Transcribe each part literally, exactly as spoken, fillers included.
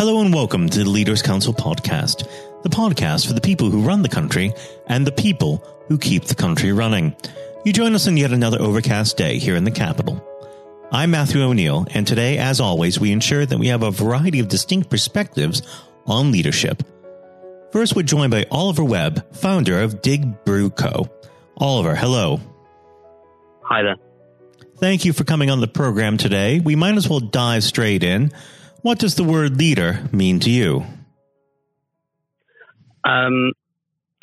Hello and welcome to the Leaders Council podcast, the podcast for the people who run the country and the people who keep the country running. You join us in yet another overcast day here in the capital. I'm Matthew O'Neill, and today, as always, we ensure that we have a variety of distinct perspectives on leadership. First, we're joined by Oliver Webb, founder of Dig Brew Co. Oliver, hello. Hi there. Thank you for coming on the program today. We might as well dive straight in. What does the word leader mean to you? Um,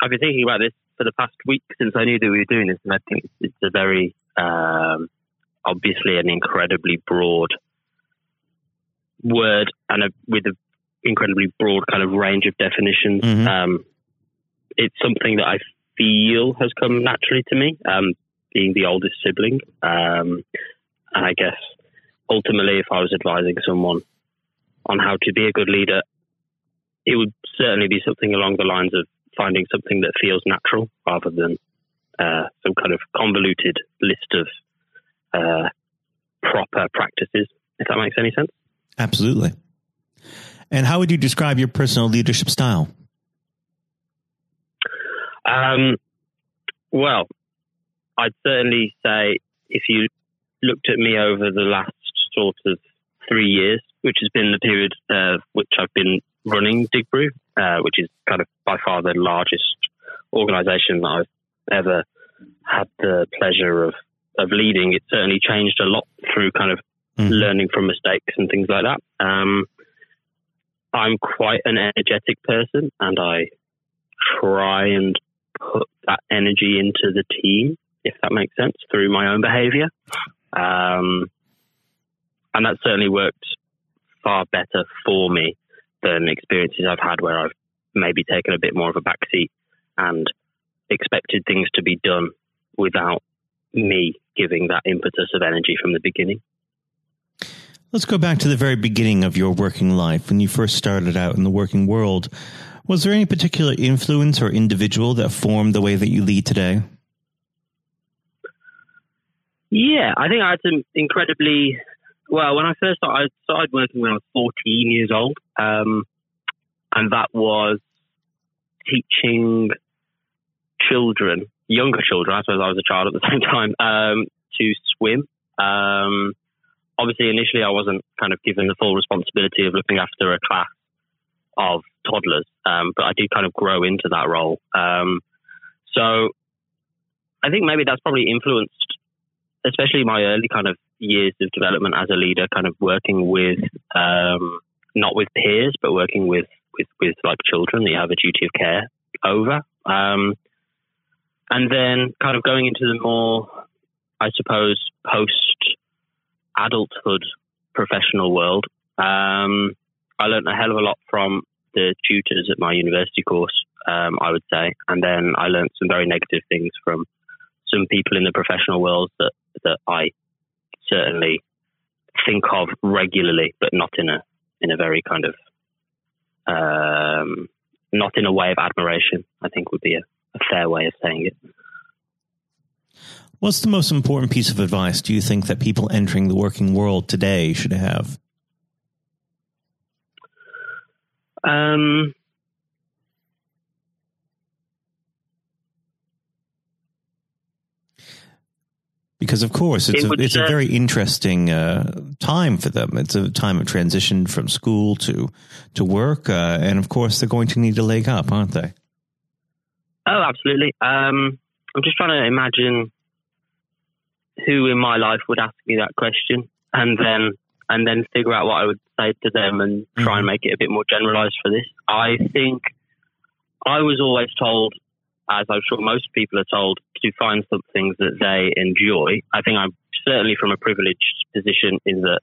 I've been thinking about this for the past week since I knew that we were doing this, and I think it's a very, um, obviously an incredibly broad word and a, with an incredibly broad kind of range of definitions. Mm-hmm. Um, it's something that I feel has come naturally to me, um, being the oldest sibling. Um, and I guess ultimately if I was advising someone on how to be a good leader, it would certainly be something along the lines of finding something that feels natural rather than uh, some kind of convoluted list of uh, proper practices, if that makes any sense. Absolutely. And how would you describe your personal leadership style? Um, well, I'd certainly say if you looked at me over the last sort of three years, which has been the period uh, which I've been running Dig Brew, uh, which is kind of by far the largest organisation that I've ever had the pleasure of, of leading. It's certainly changed a lot through kind of mm. learning from mistakes and things like that. Um, I'm quite an energetic person, and I try and put that energy into the team, if that makes sense, through my own behaviour. Um, and that certainly worked far better for me than experiences I've had where I've maybe taken a bit more of a backseat and expected things to be done without me giving that impetus of energy from the beginning. Let's go back to the very beginning of your working life. When you first started out in the working world, was there any particular influence or individual that formed the way that you lead today? Yeah, I think I had some incredibly... Well, when I first started, I started working when I was fourteen years old, um, and that was teaching children, younger children, I suppose I was a child at the same time, um, to swim. Um, obviously, initially I wasn't kind of given the full responsibility of looking after a class of toddlers, um, but I did kind of grow into that role. Um, so I think maybe that's probably influenced, especially my early kind of years of development as a leader, kind of working with, um, not with peers, but working with, with, with like children that you have a duty of care over. Um, and then kind of going into the more, I suppose, post adulthood professional world. Um, I learned a hell of a lot from the tutors at my university course, um, I would say. And then I learned some very negative things from some people in the professional world that, that I certainly think of regularly, but not in a in a very kind of um, not in a way of admiration, I think would be a, a fair way of saying it. What's the most important piece of advice do you think that people entering the working world today should have? Um, Because, of course, it's, it would, a, it's uh, a very interesting uh, time for them. It's a time of transition from school to to work. Uh, and, of course, they're going to need a leg up, aren't they? Oh, absolutely. Um, I'm just trying to imagine who in my life would ask me that question and then and then figure out what I would say to them and mm-hmm. try and make it a bit more generalized for this. I think I was always told, as I'm sure most people are told, to find something that they enjoy. I think I'm certainly from a privileged position in that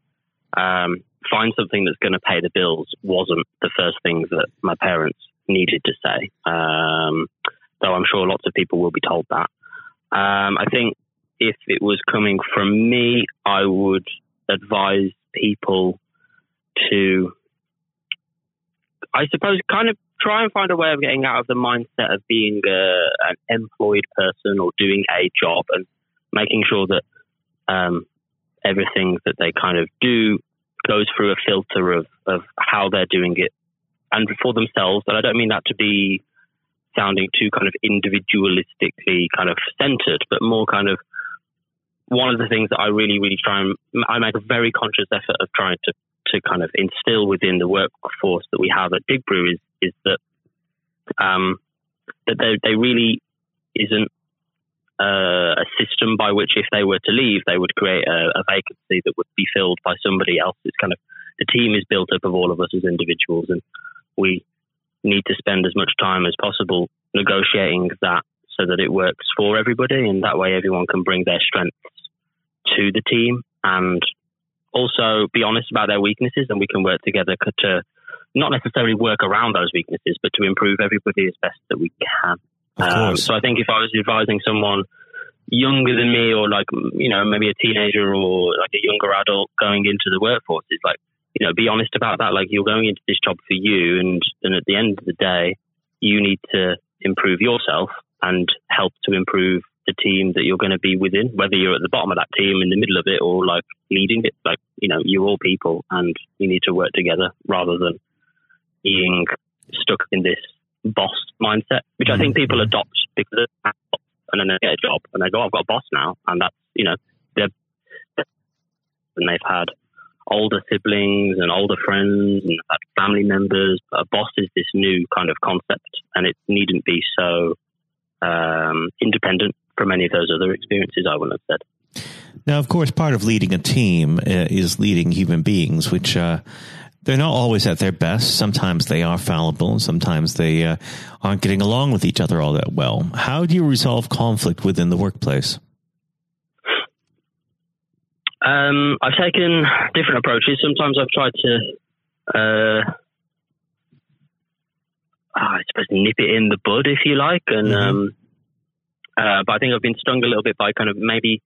um, find something that's going to pay the bills wasn't the first thing that my parents needed to say. Um, though I'm sure lots of people will be told that. Um, I think if it was coming from me, I would advise people to, I suppose, kind of try and find a way of getting out of the mindset of being uh, an employed person or doing a job and making sure that um, everything that they kind of do goes through a filter of, of how they're doing it and for themselves. And I don't mean that to be sounding too kind of individualistically kind of centered, but more kind of one of the things that I really, really try and I make a very conscious effort of trying to, to kind of instill within the workforce that we have at Dig Brew is, is that, um, that there, there really isn't uh, a system by which if they were to leave, they would create a, a vacancy that would be filled by somebody else. It's kind of, the team is built up of all of us as individuals, and we need to spend as much time as possible negotiating that so that it works for everybody, and that way everyone can bring their strengths to the team and also be honest about their weaknesses, and we can work together to not necessarily work around those weaknesses, but to improve everybody as best that we can. Um, so I think if I was advising someone younger than me, or like, you know, maybe a teenager or like a younger adult going into the workforce, it's like, you know, be honest about that. Like, you're going into this job for you, and, and at the end of the day, you need to improve yourself and help to improve the team that you're going to be within, whether you're at the bottom of that team, in the middle of it, or like leading it. Like, you know, you're all people and you need to work together rather than being stuck in this boss mindset, which I think people adopt because and then they get a job and they go, oh, I've got a boss now. And that's, you know, they're, and they've had older siblings and older friends and family members. But a boss is this new kind of concept, and it needn't be so um, independent from any of those other experiences, I would have said. Now, of course, part of leading a team uh, is leading human beings, which uh, they're not always at their best. Sometimes they are fallible. Sometimes they uh, aren't getting along with each other all that well. How do you resolve conflict within the workplace? Um, I've taken different approaches. Sometimes I've tried to, uh, I suppose, nip it in the bud, if you like. And mm-hmm. um, uh, but I think I've been stung a little bit by kind of maybe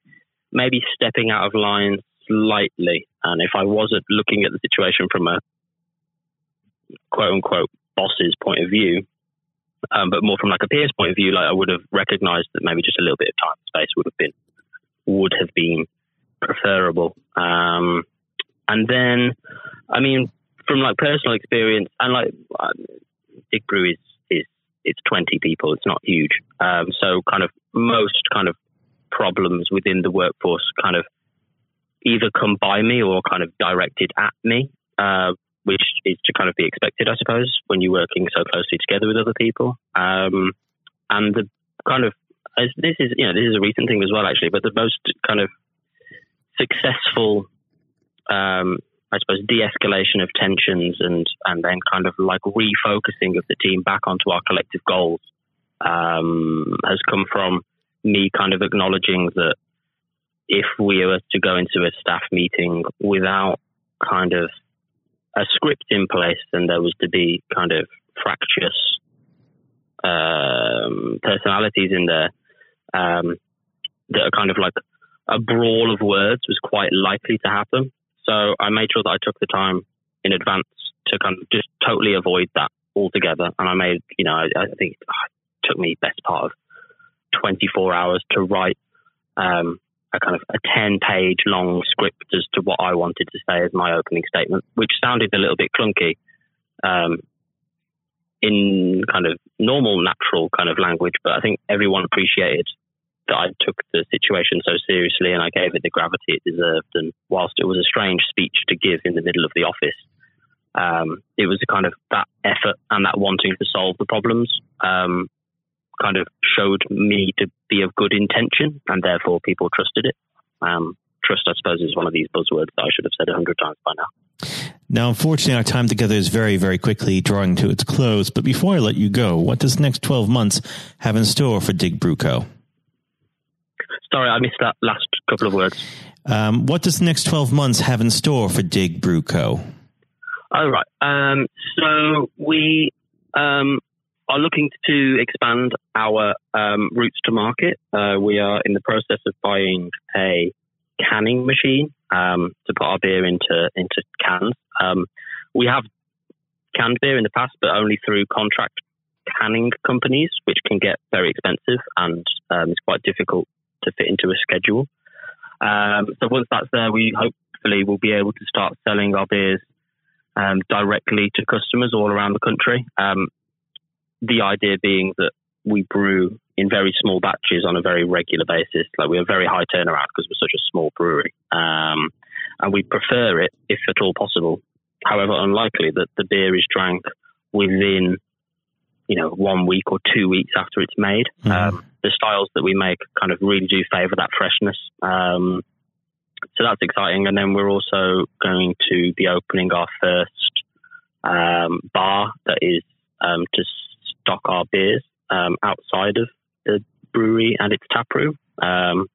maybe stepping out of line slightly. And if I wasn't looking at the situation from a quote-unquote boss's point of view, um, but more from like a peer's point of view, like I would have recognized that maybe just a little bit of time and space would have been would have been preferable. Um, and then, I mean, from like personal experience, and like Dig Brew is, is it's twenty people, it's not huge. Um, so kind of most kind of problems within the workforce kind of either come by me or kind of directed at me, uh, which is to kind of be expected, I suppose, when you're working so closely together with other people. Um, and the kind of, as this is, you know, this is a recent thing as well, actually, but the most kind of successful, um, I suppose, de-escalation of tensions and, and then kind of like refocusing of the team back onto our collective goals um, has come from me kind of acknowledging that if we were to go into a staff meeting without kind of a script in place, then there was to be kind of fractious um, personalities in there um, that are kind of like a brawl of words was quite likely to happen. So I made sure that I took the time in advance to kind of just totally avoid that altogether. And I made, you know, I, I think it took me best part of twenty-four hours to write um, a kind of a ten page long script as to what I wanted to say as my opening statement, which sounded a little bit clunky um, in kind of normal, natural kind of language. But I think everyone appreciated that I took the situation so seriously and I gave it the gravity it deserved. And whilst it was a strange speech to give in the middle of the office, um, it was a kind of that effort and that wanting to solve the problems um, kind of showed me to be of good intention, and therefore people trusted it. Um, trust, I suppose, is one of these buzzwords that I should have said a hundred times by now. Now, unfortunately, our time together is very, very quickly drawing to its close. But before I let you go, what does the next twelve months have in store for Dig Brew Co.? Sorry, I missed that last couple of words. Um, what does the next twelve months have in store for Dig Brew Co.? All right. Um, so we um, are looking to expand our um, routes to market. Uh, we are in the process of buying a canning machine um, to put our beer into, into cans. Um, we have canned beer in the past, but only through contract canning companies, which can get very expensive and um, it's quite difficult to fit into a schedule. Um, so once that's there, we hope hopefully we'll be able to start selling our beers um, directly to customers all around the country. Um, the idea being that we brew in very small batches on a very regular basis. Like, we have very high turnaround because we're such a small brewery. Um, and we prefer it, if at all possible, however unlikely, that the beer is drank within, you know, one week or two weeks after it's made. Mm. Um, the styles that we make kind of really do favour that freshness. Um, so that's exciting. And then we're also going to be opening our first um, bar that is um, to stock our beers um, outside of the brewery and its taproom. Um,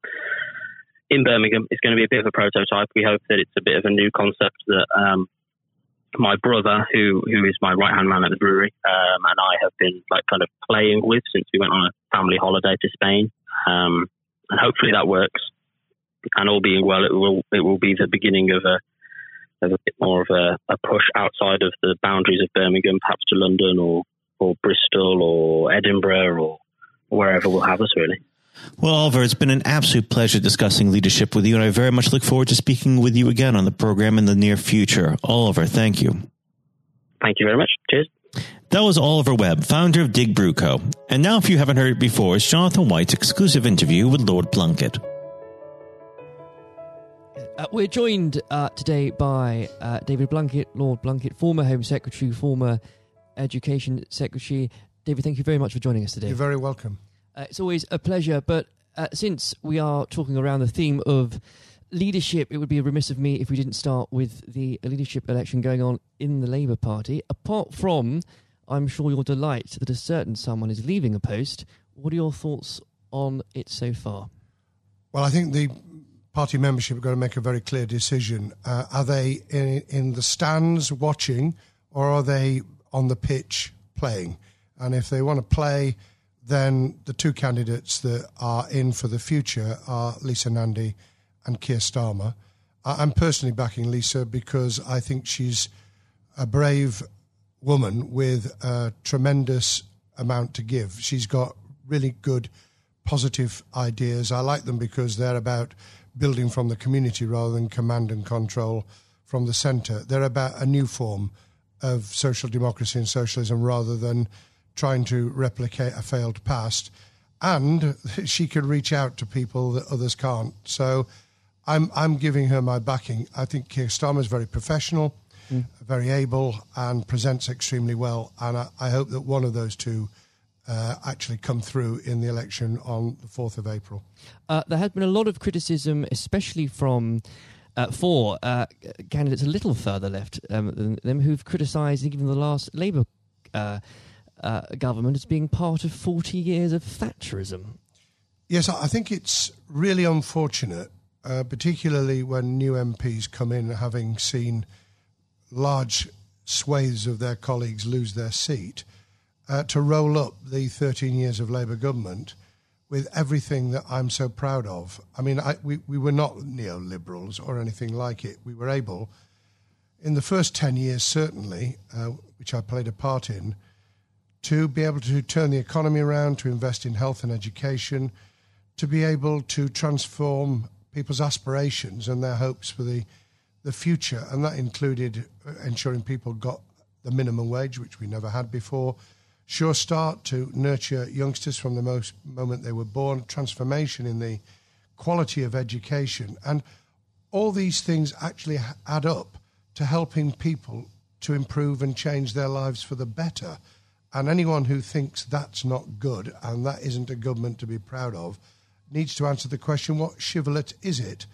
in Birmingham, it's going to be a bit of a prototype. We hope that it's a bit of a new concept that um, my brother, who who is my right-hand man at the brewery, um, and I have been like kind of playing with since we went on a family holiday to Spain. Um, and hopefully that works. And all being well, it will it will be the beginning of a of a bit more of a, a push outside of the boundaries of Birmingham, perhaps to London or or Bristol or Edinburgh or wherever will have us, really. Well, Oliver, it's been an absolute pleasure discussing leadership with you, and I very much look forward to speaking with you again on the program in the near future. Oliver, thank you. Thank you very much. Cheers. That was Oliver Webb, founder of Dig Brew Co. And now, if you haven't heard it before, it's Jonathan White's exclusive interview with Lord Blunkett. Uh, we're joined uh, today by uh, David Blunkett, Lord Blunkett, former Home Secretary, former Education Secretary. David, thank you very much for joining us today. You're very welcome. Uh, it's always a pleasure, but uh, since we are talking around the theme of leadership, it would be remiss of me if we didn't start with the leadership election going on in the Labour Party. Apart from, I'm sure, your delight that a certain someone is leaving a post, what are your thoughts on it so far? Well, I think the party membership have got to make a very clear decision. Uh, are they in, in the stands watching, or are they on the pitch playing? And if they want to play, then the two candidates that are in for the future are Lisa Nandy and Keir Starmer. I'm personally backing Lisa because I think she's a brave woman with a tremendous amount to give. She's got really good, positive ideas. I like them because they're about building from the community rather than command and control from the centre. They're about a new form of social democracy and socialism rather than trying to replicate a failed past, and she can reach out to people that others can't. So I'm I'm giving her my backing. I think Keir Starmer is very professional, mm. very able, and presents extremely well. And I, I hope that one of those two uh, actually come through in the election on the fourth of April. Uh, there has been a lot of criticism, especially from Uh, four uh, candidates a little further left um, than them, who've criticised even the last Labour uh, uh, government as being part of forty years of Thatcherism. Yes, I think it's really unfortunate, uh, particularly when new M Ps come in having seen large swathes of their colleagues lose their seat, uh, to roll up the thirteen years of Labour government with everything that I'm so proud of. I mean, I, we, we were not neoliberals or anything like it. We were able, in the first ten years certainly, uh, which I played a part in, to be able to turn the economy around, to invest in health and education, to be able to transform people's aspirations and their hopes for the, the future. And that included ensuring people got the minimum wage, which we never had before, Sure Start to nurture youngsters from the most moment they were born, transformation in the quality of education. And all these things actually add up to helping people to improve and change their lives for the better. And anyone who thinks that's not good and that isn't a government to be proud of needs to answer the question, what shibboleth is it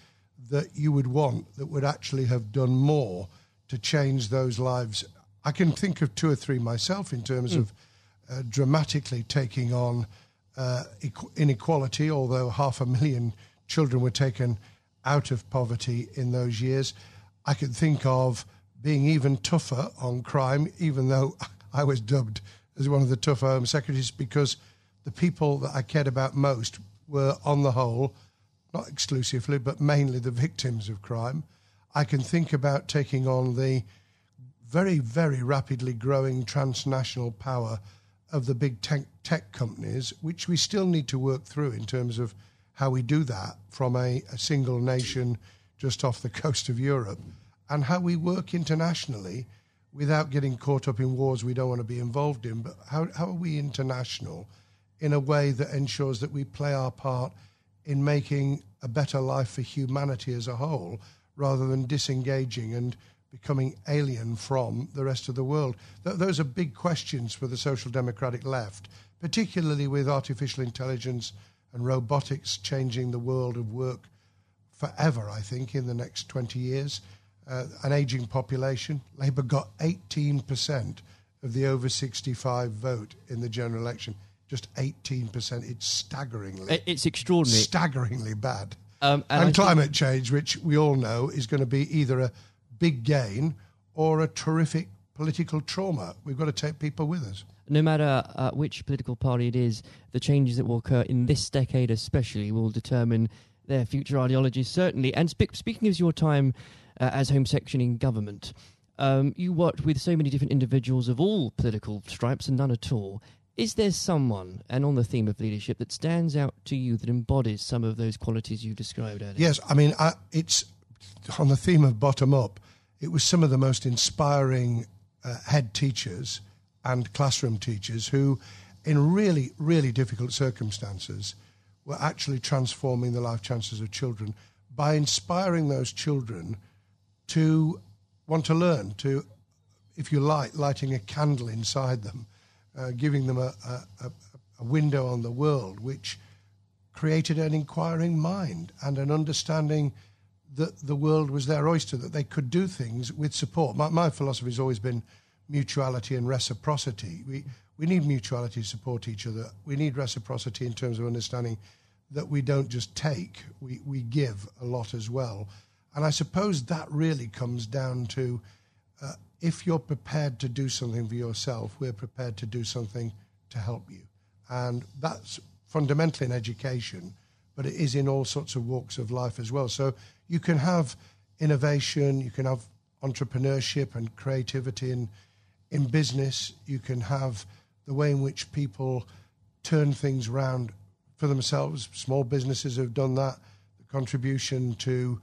that you would want that would actually have done more to change those lives? I can think of two or three myself in terms mm. of Uh, dramatically taking on uh, inequality, although half a million children were taken out of poverty in those years. I could think of being even tougher on crime, even though I was dubbed as one of the tougher Home Secretaries, because the people that I cared about most were, on the whole, not exclusively, but mainly the victims of crime. I can think about taking on the very, very rapidly growing transnational power of the big tech, tech companies, which we still need to work through in terms of how we do that from a, a single nation just off the coast of Europe, and how we work internationally without getting caught up in wars we don't want to be involved in. But how, how are we international in a way that ensures that we play our part in making a better life for humanity as a whole, rather than disengaging and becoming alien from the rest of the world? Th- those are big questions for the social democratic left, particularly with artificial intelligence and robotics changing the world of work forever, I think, in the next twenty years. Uh, an ageing population. Labour got eighteen percent of the over sixty-five vote in the general election. Just eighteen percent. It's staggeringly... It's extraordinary. Staggeringly bad. Um, and and climate think... change, which we all know is going to be either a big gain or a terrific political trauma. We've got to take people with us. No matter uh, which political party it is, the changes that will occur in this decade especially will determine their future ideologies, certainly. And spe- speaking of your time uh, as Home Section in government, um, you worked with so many different individuals of all political stripes and none at all. Is there someone, and on the theme of leadership, that stands out to you that embodies some of those qualities you described earlier? Yes, I mean, I, it's on the theme of bottom-up. It was some of the most inspiring uh, head teachers and classroom teachers who, in really, really difficult circumstances, were actually transforming the life chances of children by inspiring those children to want to learn, to, if you like, lighting a candle inside them, uh, giving them a, a, a window on the world, which created an inquiring mind and an understanding that the world was their oyster, that they could do things with support. My, my philosophy has always been mutuality and reciprocity. We we need mutuality to support each other. We need reciprocity in terms of understanding that we don't just take, we, we give a lot as well. And I suppose that really comes down to uh, if you're prepared to do something for yourself, we're prepared to do something to help you. And that's fundamentally in education, but it is in all sorts of walks of life as well. So you can have innovation, you can have entrepreneurship and creativity and in business, you can have the way in which people turn things round for themselves. Small businesses have done that. The contribution to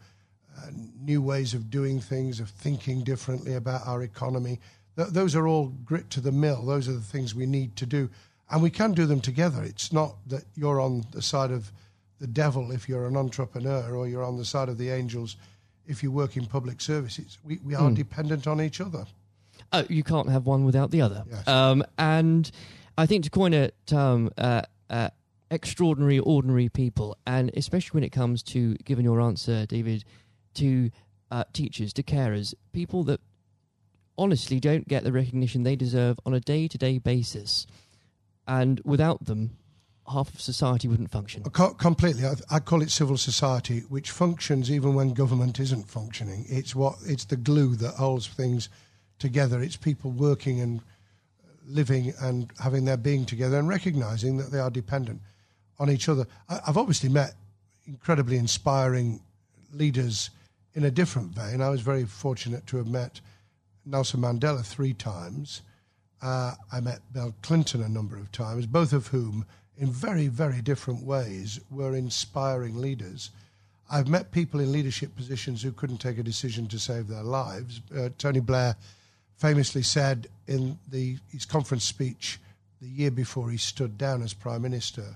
uh, new ways of doing things, of thinking differently about our economy. Th- those are all grit to the mill. Those are the things we need to do. And we can do them together. It's not that you're on the side of the devil if you're an entrepreneur, or you're on the side of the angels if you work in public services. We, we are mm. dependent on each other. Oh, you can't have one without the other. Yes. Um, and I think to coin a term, uh, uh, extraordinary, ordinary people, and especially when it comes to, given your answer, David, to uh, teachers, to carers, people that honestly don't get the recognition they deserve on a day-to-day basis. And without them, half of society wouldn't function. Co- completely. I, I call it civil society, which functions even when government isn't functioning. It's what it's the glue that holds things together. It's people working and living and having their being together and recognising that they are dependent on each other. I've obviously met incredibly inspiring leaders in a different vein. I was very fortunate to have met Nelson Mandela three times. Uh, I met Bill Clinton a number of times, both of whom in very, very different ways were inspiring leaders. I've met people in leadership positions who couldn't take a decision to save their lives. Uh, Tony Blair famously said in the, his conference speech the year before he stood down as Prime Minister,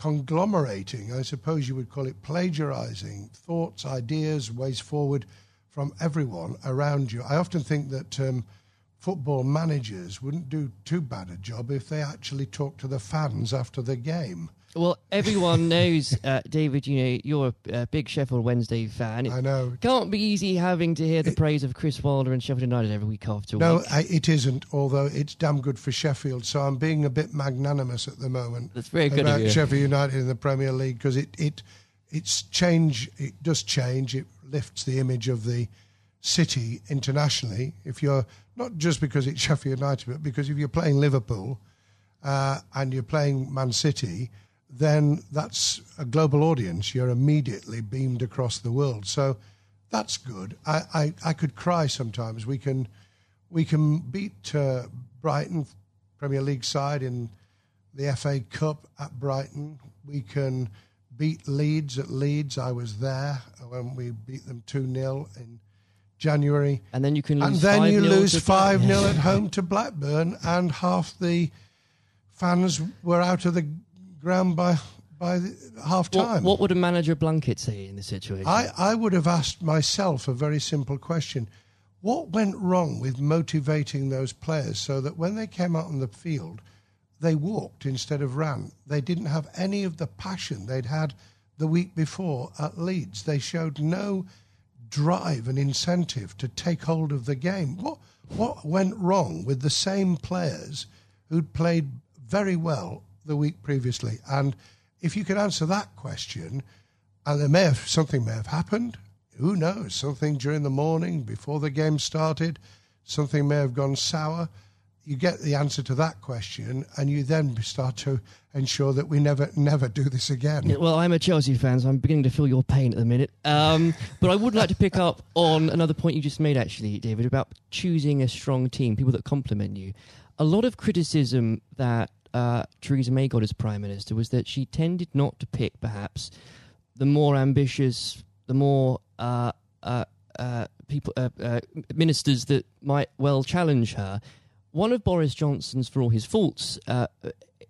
conglomerating, I suppose you would call it plagiarizing, thoughts, ideas, ways forward from everyone around you. I often think that um, football managers wouldn't do too bad a job if they actually talked to the fans after the game. Well, everyone knows, uh, David, you know, you're a big Sheffield Wednesday fan. It I know. Can't be easy having to hear the it, praise of Chris Wilder and Sheffield United every week after no, week. No, it isn't, although it's damn good for Sheffield. So I'm being a bit magnanimous at the moment. That's very good about of you. Sheffield United in the Premier League, because it, it, it's change, it does change. It lifts the image of the city internationally. If you're, not just because it's Sheffield United, but because if you're playing Liverpool uh, and you're playing Man City, then that's a global audience. You're immediately beamed across the world. So that's good. I, I, I could cry sometimes. We can we can beat uh, Brighton, Premier League side, in the F A Cup at Brighton. We can beat Leeds at Leeds. I was there when we beat them two nil in January. And then you can lose five nil. And then you lose five nil at home to Blackburn, and half the fans were out of the ground by by half time. What, what would a manager Blunkett say in this situation? I, I would have asked myself a very simple question. What went wrong with motivating those players so that when they came out on the field, they walked instead of ran? They didn't have any of the passion they'd had the week before at Leeds. They showed no drive and incentive to take hold of the game. What, what went wrong with the same players who'd played very well the week previously? And if you can answer that question, and there may have something may have happened, who knows, something during the morning before the game started, something may have gone sour. You get the answer to that question, and you then start to ensure that we never, never do this again. Yeah, well, I'm a Chelsea fan, so I'm beginning to feel your pain at the minute. Um, but I would like to pick up on another point you just made, actually, David, about choosing a strong team, people that complement you. A lot of criticism that Uh, Theresa May got as Prime Minister was that she tended not to pick, perhaps, the more ambitious, the more uh, uh, uh, people, uh, uh, ministers that might well challenge her. One of Boris Johnson's, for all his faults, uh,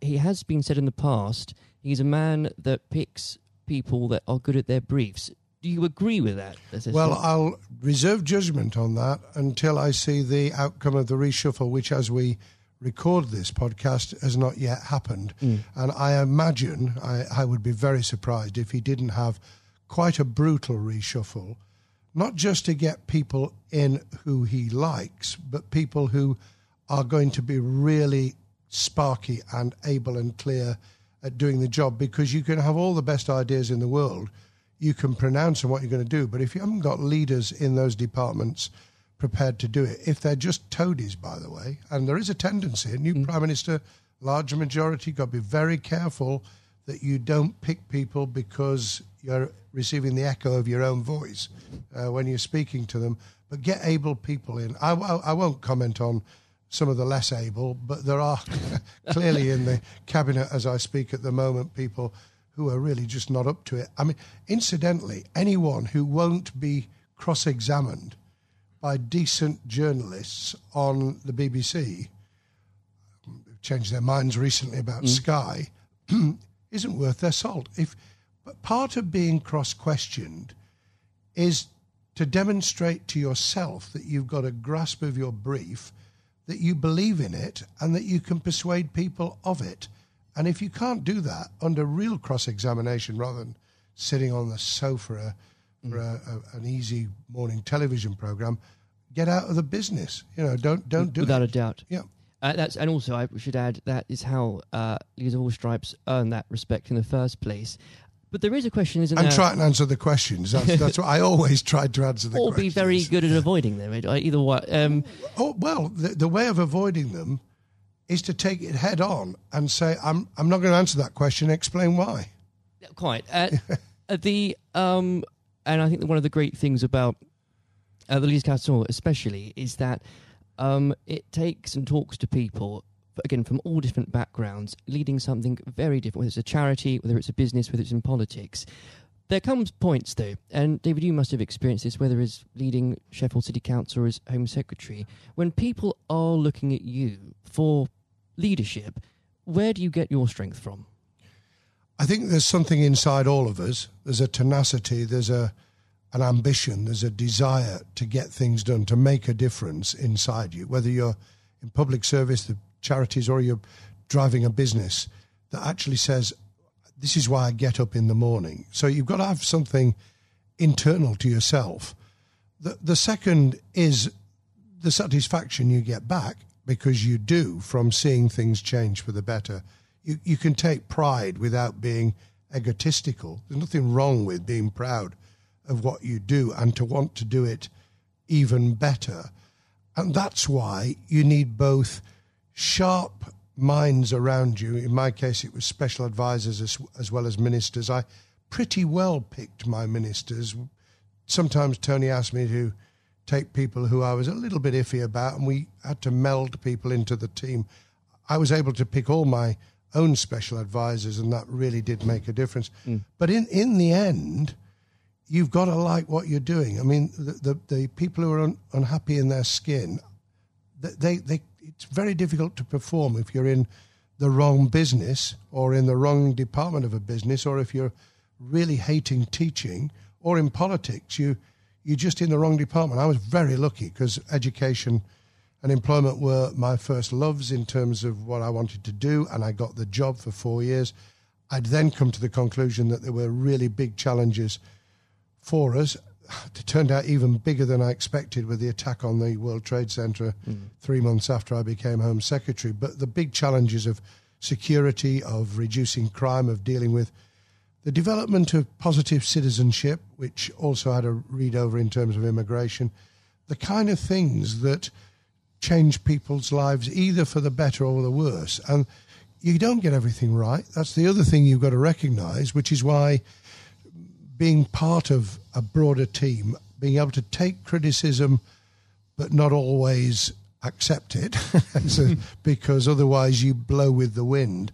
he has been said in the past, he's a man that picks people that are good at their briefs. Do you agree with that? Well, I'll reserve judgment on that until I see the outcome of the reshuffle, which, as we record this podcast, has not yet happened. Mm. And I imagine I, I would be very surprised if he didn't have quite a brutal reshuffle, not just to get people in who he likes, but people who are going to be really sparky and able and clear at doing the job, because you can have all the best ideas in the world. You can pronounce on what you're going to do, but if you haven't got leaders in those departments prepared to do it, if they're just toadies, by the way, and there is a tendency, a new mm. Prime Minister, larger majority, got to be very careful that you don't pick people because you're receiving the echo of your own voice uh, when you're speaking to them, but get able people in. I, I, I won't comment on some of the less able, but there are clearly in the Cabinet, as I speak at the moment, people who are really just not up to it. I mean, incidentally, anyone who won't be cross-examined by decent journalists on the B B C, changed their minds recently about mm. Sky, isn't worth their salt. If, but part of being cross-questioned is to demonstrate to yourself that you've got a grasp of your brief, that you believe in it, and that you can persuade people of it. And if you can't do that under real cross-examination, rather than sitting on the sofa for a, a, an easy morning television programme, get out of the business. You know, don't don't do it. Without a doubt. Yeah. Uh, that's, and also, I should add, that is how uh, Leaders of All Stripes earn that respect in the first place. But there is a question, isn't there? And try and answer the questions. That's, that's what I always tried to answer the or questions. Or be very good at avoiding them, either way. Um, oh, well, the, the way of avoiding them is to take it head on and say, I'm, I'm not going to answer that question, explain why. Quite. Uh, the... Um, And I think that one of the great things about uh, the Leaders Council especially, is that um, it takes and talks to people, again, from all different backgrounds, leading something very different, whether it's a charity, whether it's a business, whether it's in politics. There comes points, though, and David, you must have experienced this, whether as leading Sheffield City Council or as Home Secretary, when people are looking at you for leadership, where do you get your strength from? I think there's something inside all of us. There's a tenacity, there's a an ambition, there's a desire to get things done, to make a difference inside you, whether you're in public service, the charities, or you're driving a business that actually says, this is why I get up in the morning. So you've got to have something internal to yourself. The, the second is the satisfaction you get back, because you do, from seeing things change for the better. You, you can take pride without being egotistical. There's nothing wrong with being proud of what you do and to want to do it even better. And that's why you need both sharp minds around you. In my case, it was special advisors as, as well as ministers. I pretty well picked my ministers. Sometimes Tony asked me to take people who I was a little bit iffy about, and we had to meld people into the team. I was able to pick all my own special advisors, and that really did make a difference. Mm. But in, in the end, you've got to like what you're doing. I mean, the the, the people who are un, unhappy in their skin, they, they it's very difficult to perform if you're in the wrong business or in the wrong department of a business, or if you're really hating teaching, or in politics, you, you're just in the wrong department. I was very lucky because education and employment were my first loves in terms of what I wanted to do, and I got the job for four years. I'd then come to the conclusion that there were really big challenges for us. It turned out even bigger than I expected with the attack on the World Trade Center mm. three months after I became Home Secretary. But the big challenges of security, of reducing crime, of dealing with the development of positive citizenship, which also had a read over in terms of immigration, the kind of things that change people's lives either for the better or the worse. And you don't get everything right. That's the other thing you've got to recognise, which is why being part of a broader team, being able to take criticism but not always accept it so, because otherwise you blow with the wind,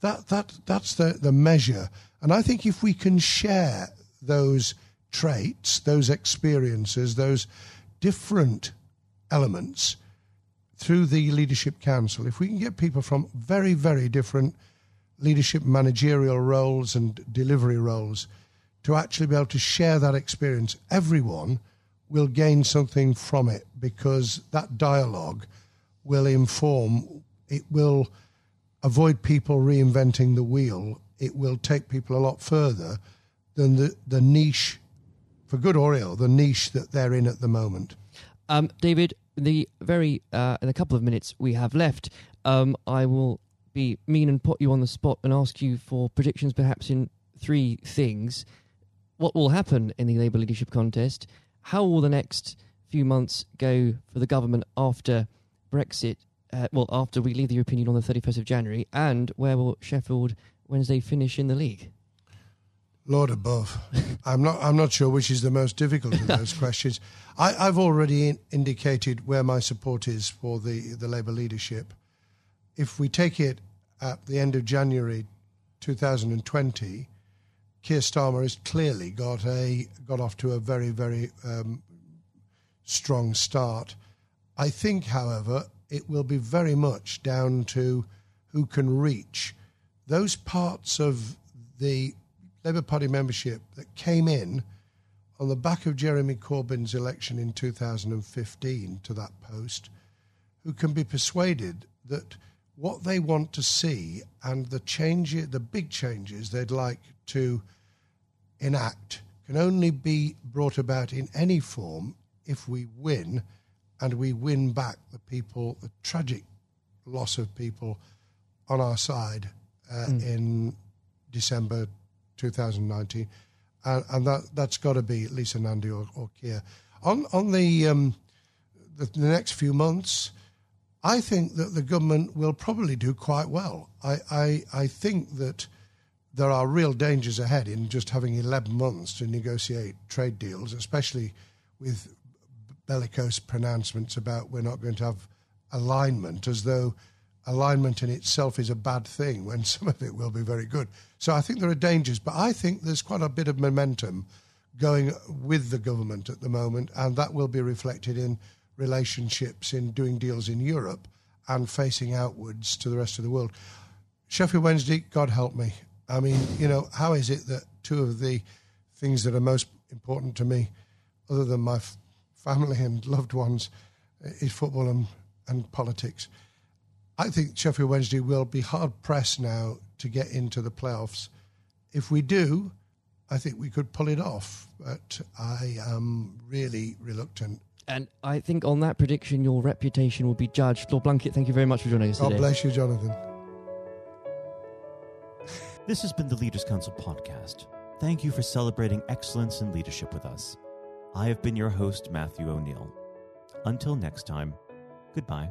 that that that's the, the measure. And I think if we can share those traits, those experiences, those different elements through the Leadership Council, if we can get people from very, very different leadership managerial roles and delivery roles to actually be able to share that experience, everyone will gain something from it, because that dialogue will inform, it will avoid people reinventing the wheel, it will take people a lot further than the, the niche, for good or ill, the niche that they're in at the moment. Um, David, the very uh, in a couple of minutes we have left, um, I will be mean and put you on the spot and ask you for predictions perhaps in three things. What will happen in the Labour leadership contest? How will the next few months go for the government after Brexit? Uh, well, after we leave the European Union on the thirty-first of January, and where will Sheffield Wednesday finish in the league? Lord above, I'm not. I'm not sure which is the most difficult of those questions. I, I've already in, indicated where my support is for the the Labour leadership. If we take it at the end of January, two thousand twenty. Keir Starmer has clearly got a got off to a very, very um, strong start. I think, however, it will be very much down to who can reach those parts of the Labour Party membership that came in on the back of Jeremy Corbyn's election in two thousand fifteen to that post, who can be persuaded that what they want to see and the change, the big changes they'd like to enact can only be brought about in any form if we win, and we win back the people, the tragic loss of people on our side uh, mm. in December two thousand nineteen. And, and that, that's got to be Lisa Nandy or, or Keir. On, on the, um, the, the next few months, I think that the government will probably do quite well. I, I, I think that there are real dangers ahead in just having eleven months to negotiate trade deals, especially with bellicose pronouncements about we're not going to have alignment, as though alignment in itself is a bad thing when some of it will be very good. So I think there are dangers, but I think there's quite a bit of momentum going with the government at the moment, and that will be reflected in relationships, in doing deals in Europe and facing outwards to the rest of the world. Sheffield Wednesday, God help me. I mean, you know, how is it that two of the things that are most important to me, other than my f- family and loved ones, is football and, and politics? I think Sheffield Wednesday will be hard-pressed now to get into the playoffs. If we do, I think we could pull it off, but I am really reluctant. And I think on that prediction, your reputation will be judged. Lord Blunkett, thank you very much for joining us today. God bless you, Jonathan. This has been the Leaders Council podcast. Thank you for celebrating excellence in leadership with us. I have been your host, Matthew O'Neill. Until next time, goodbye.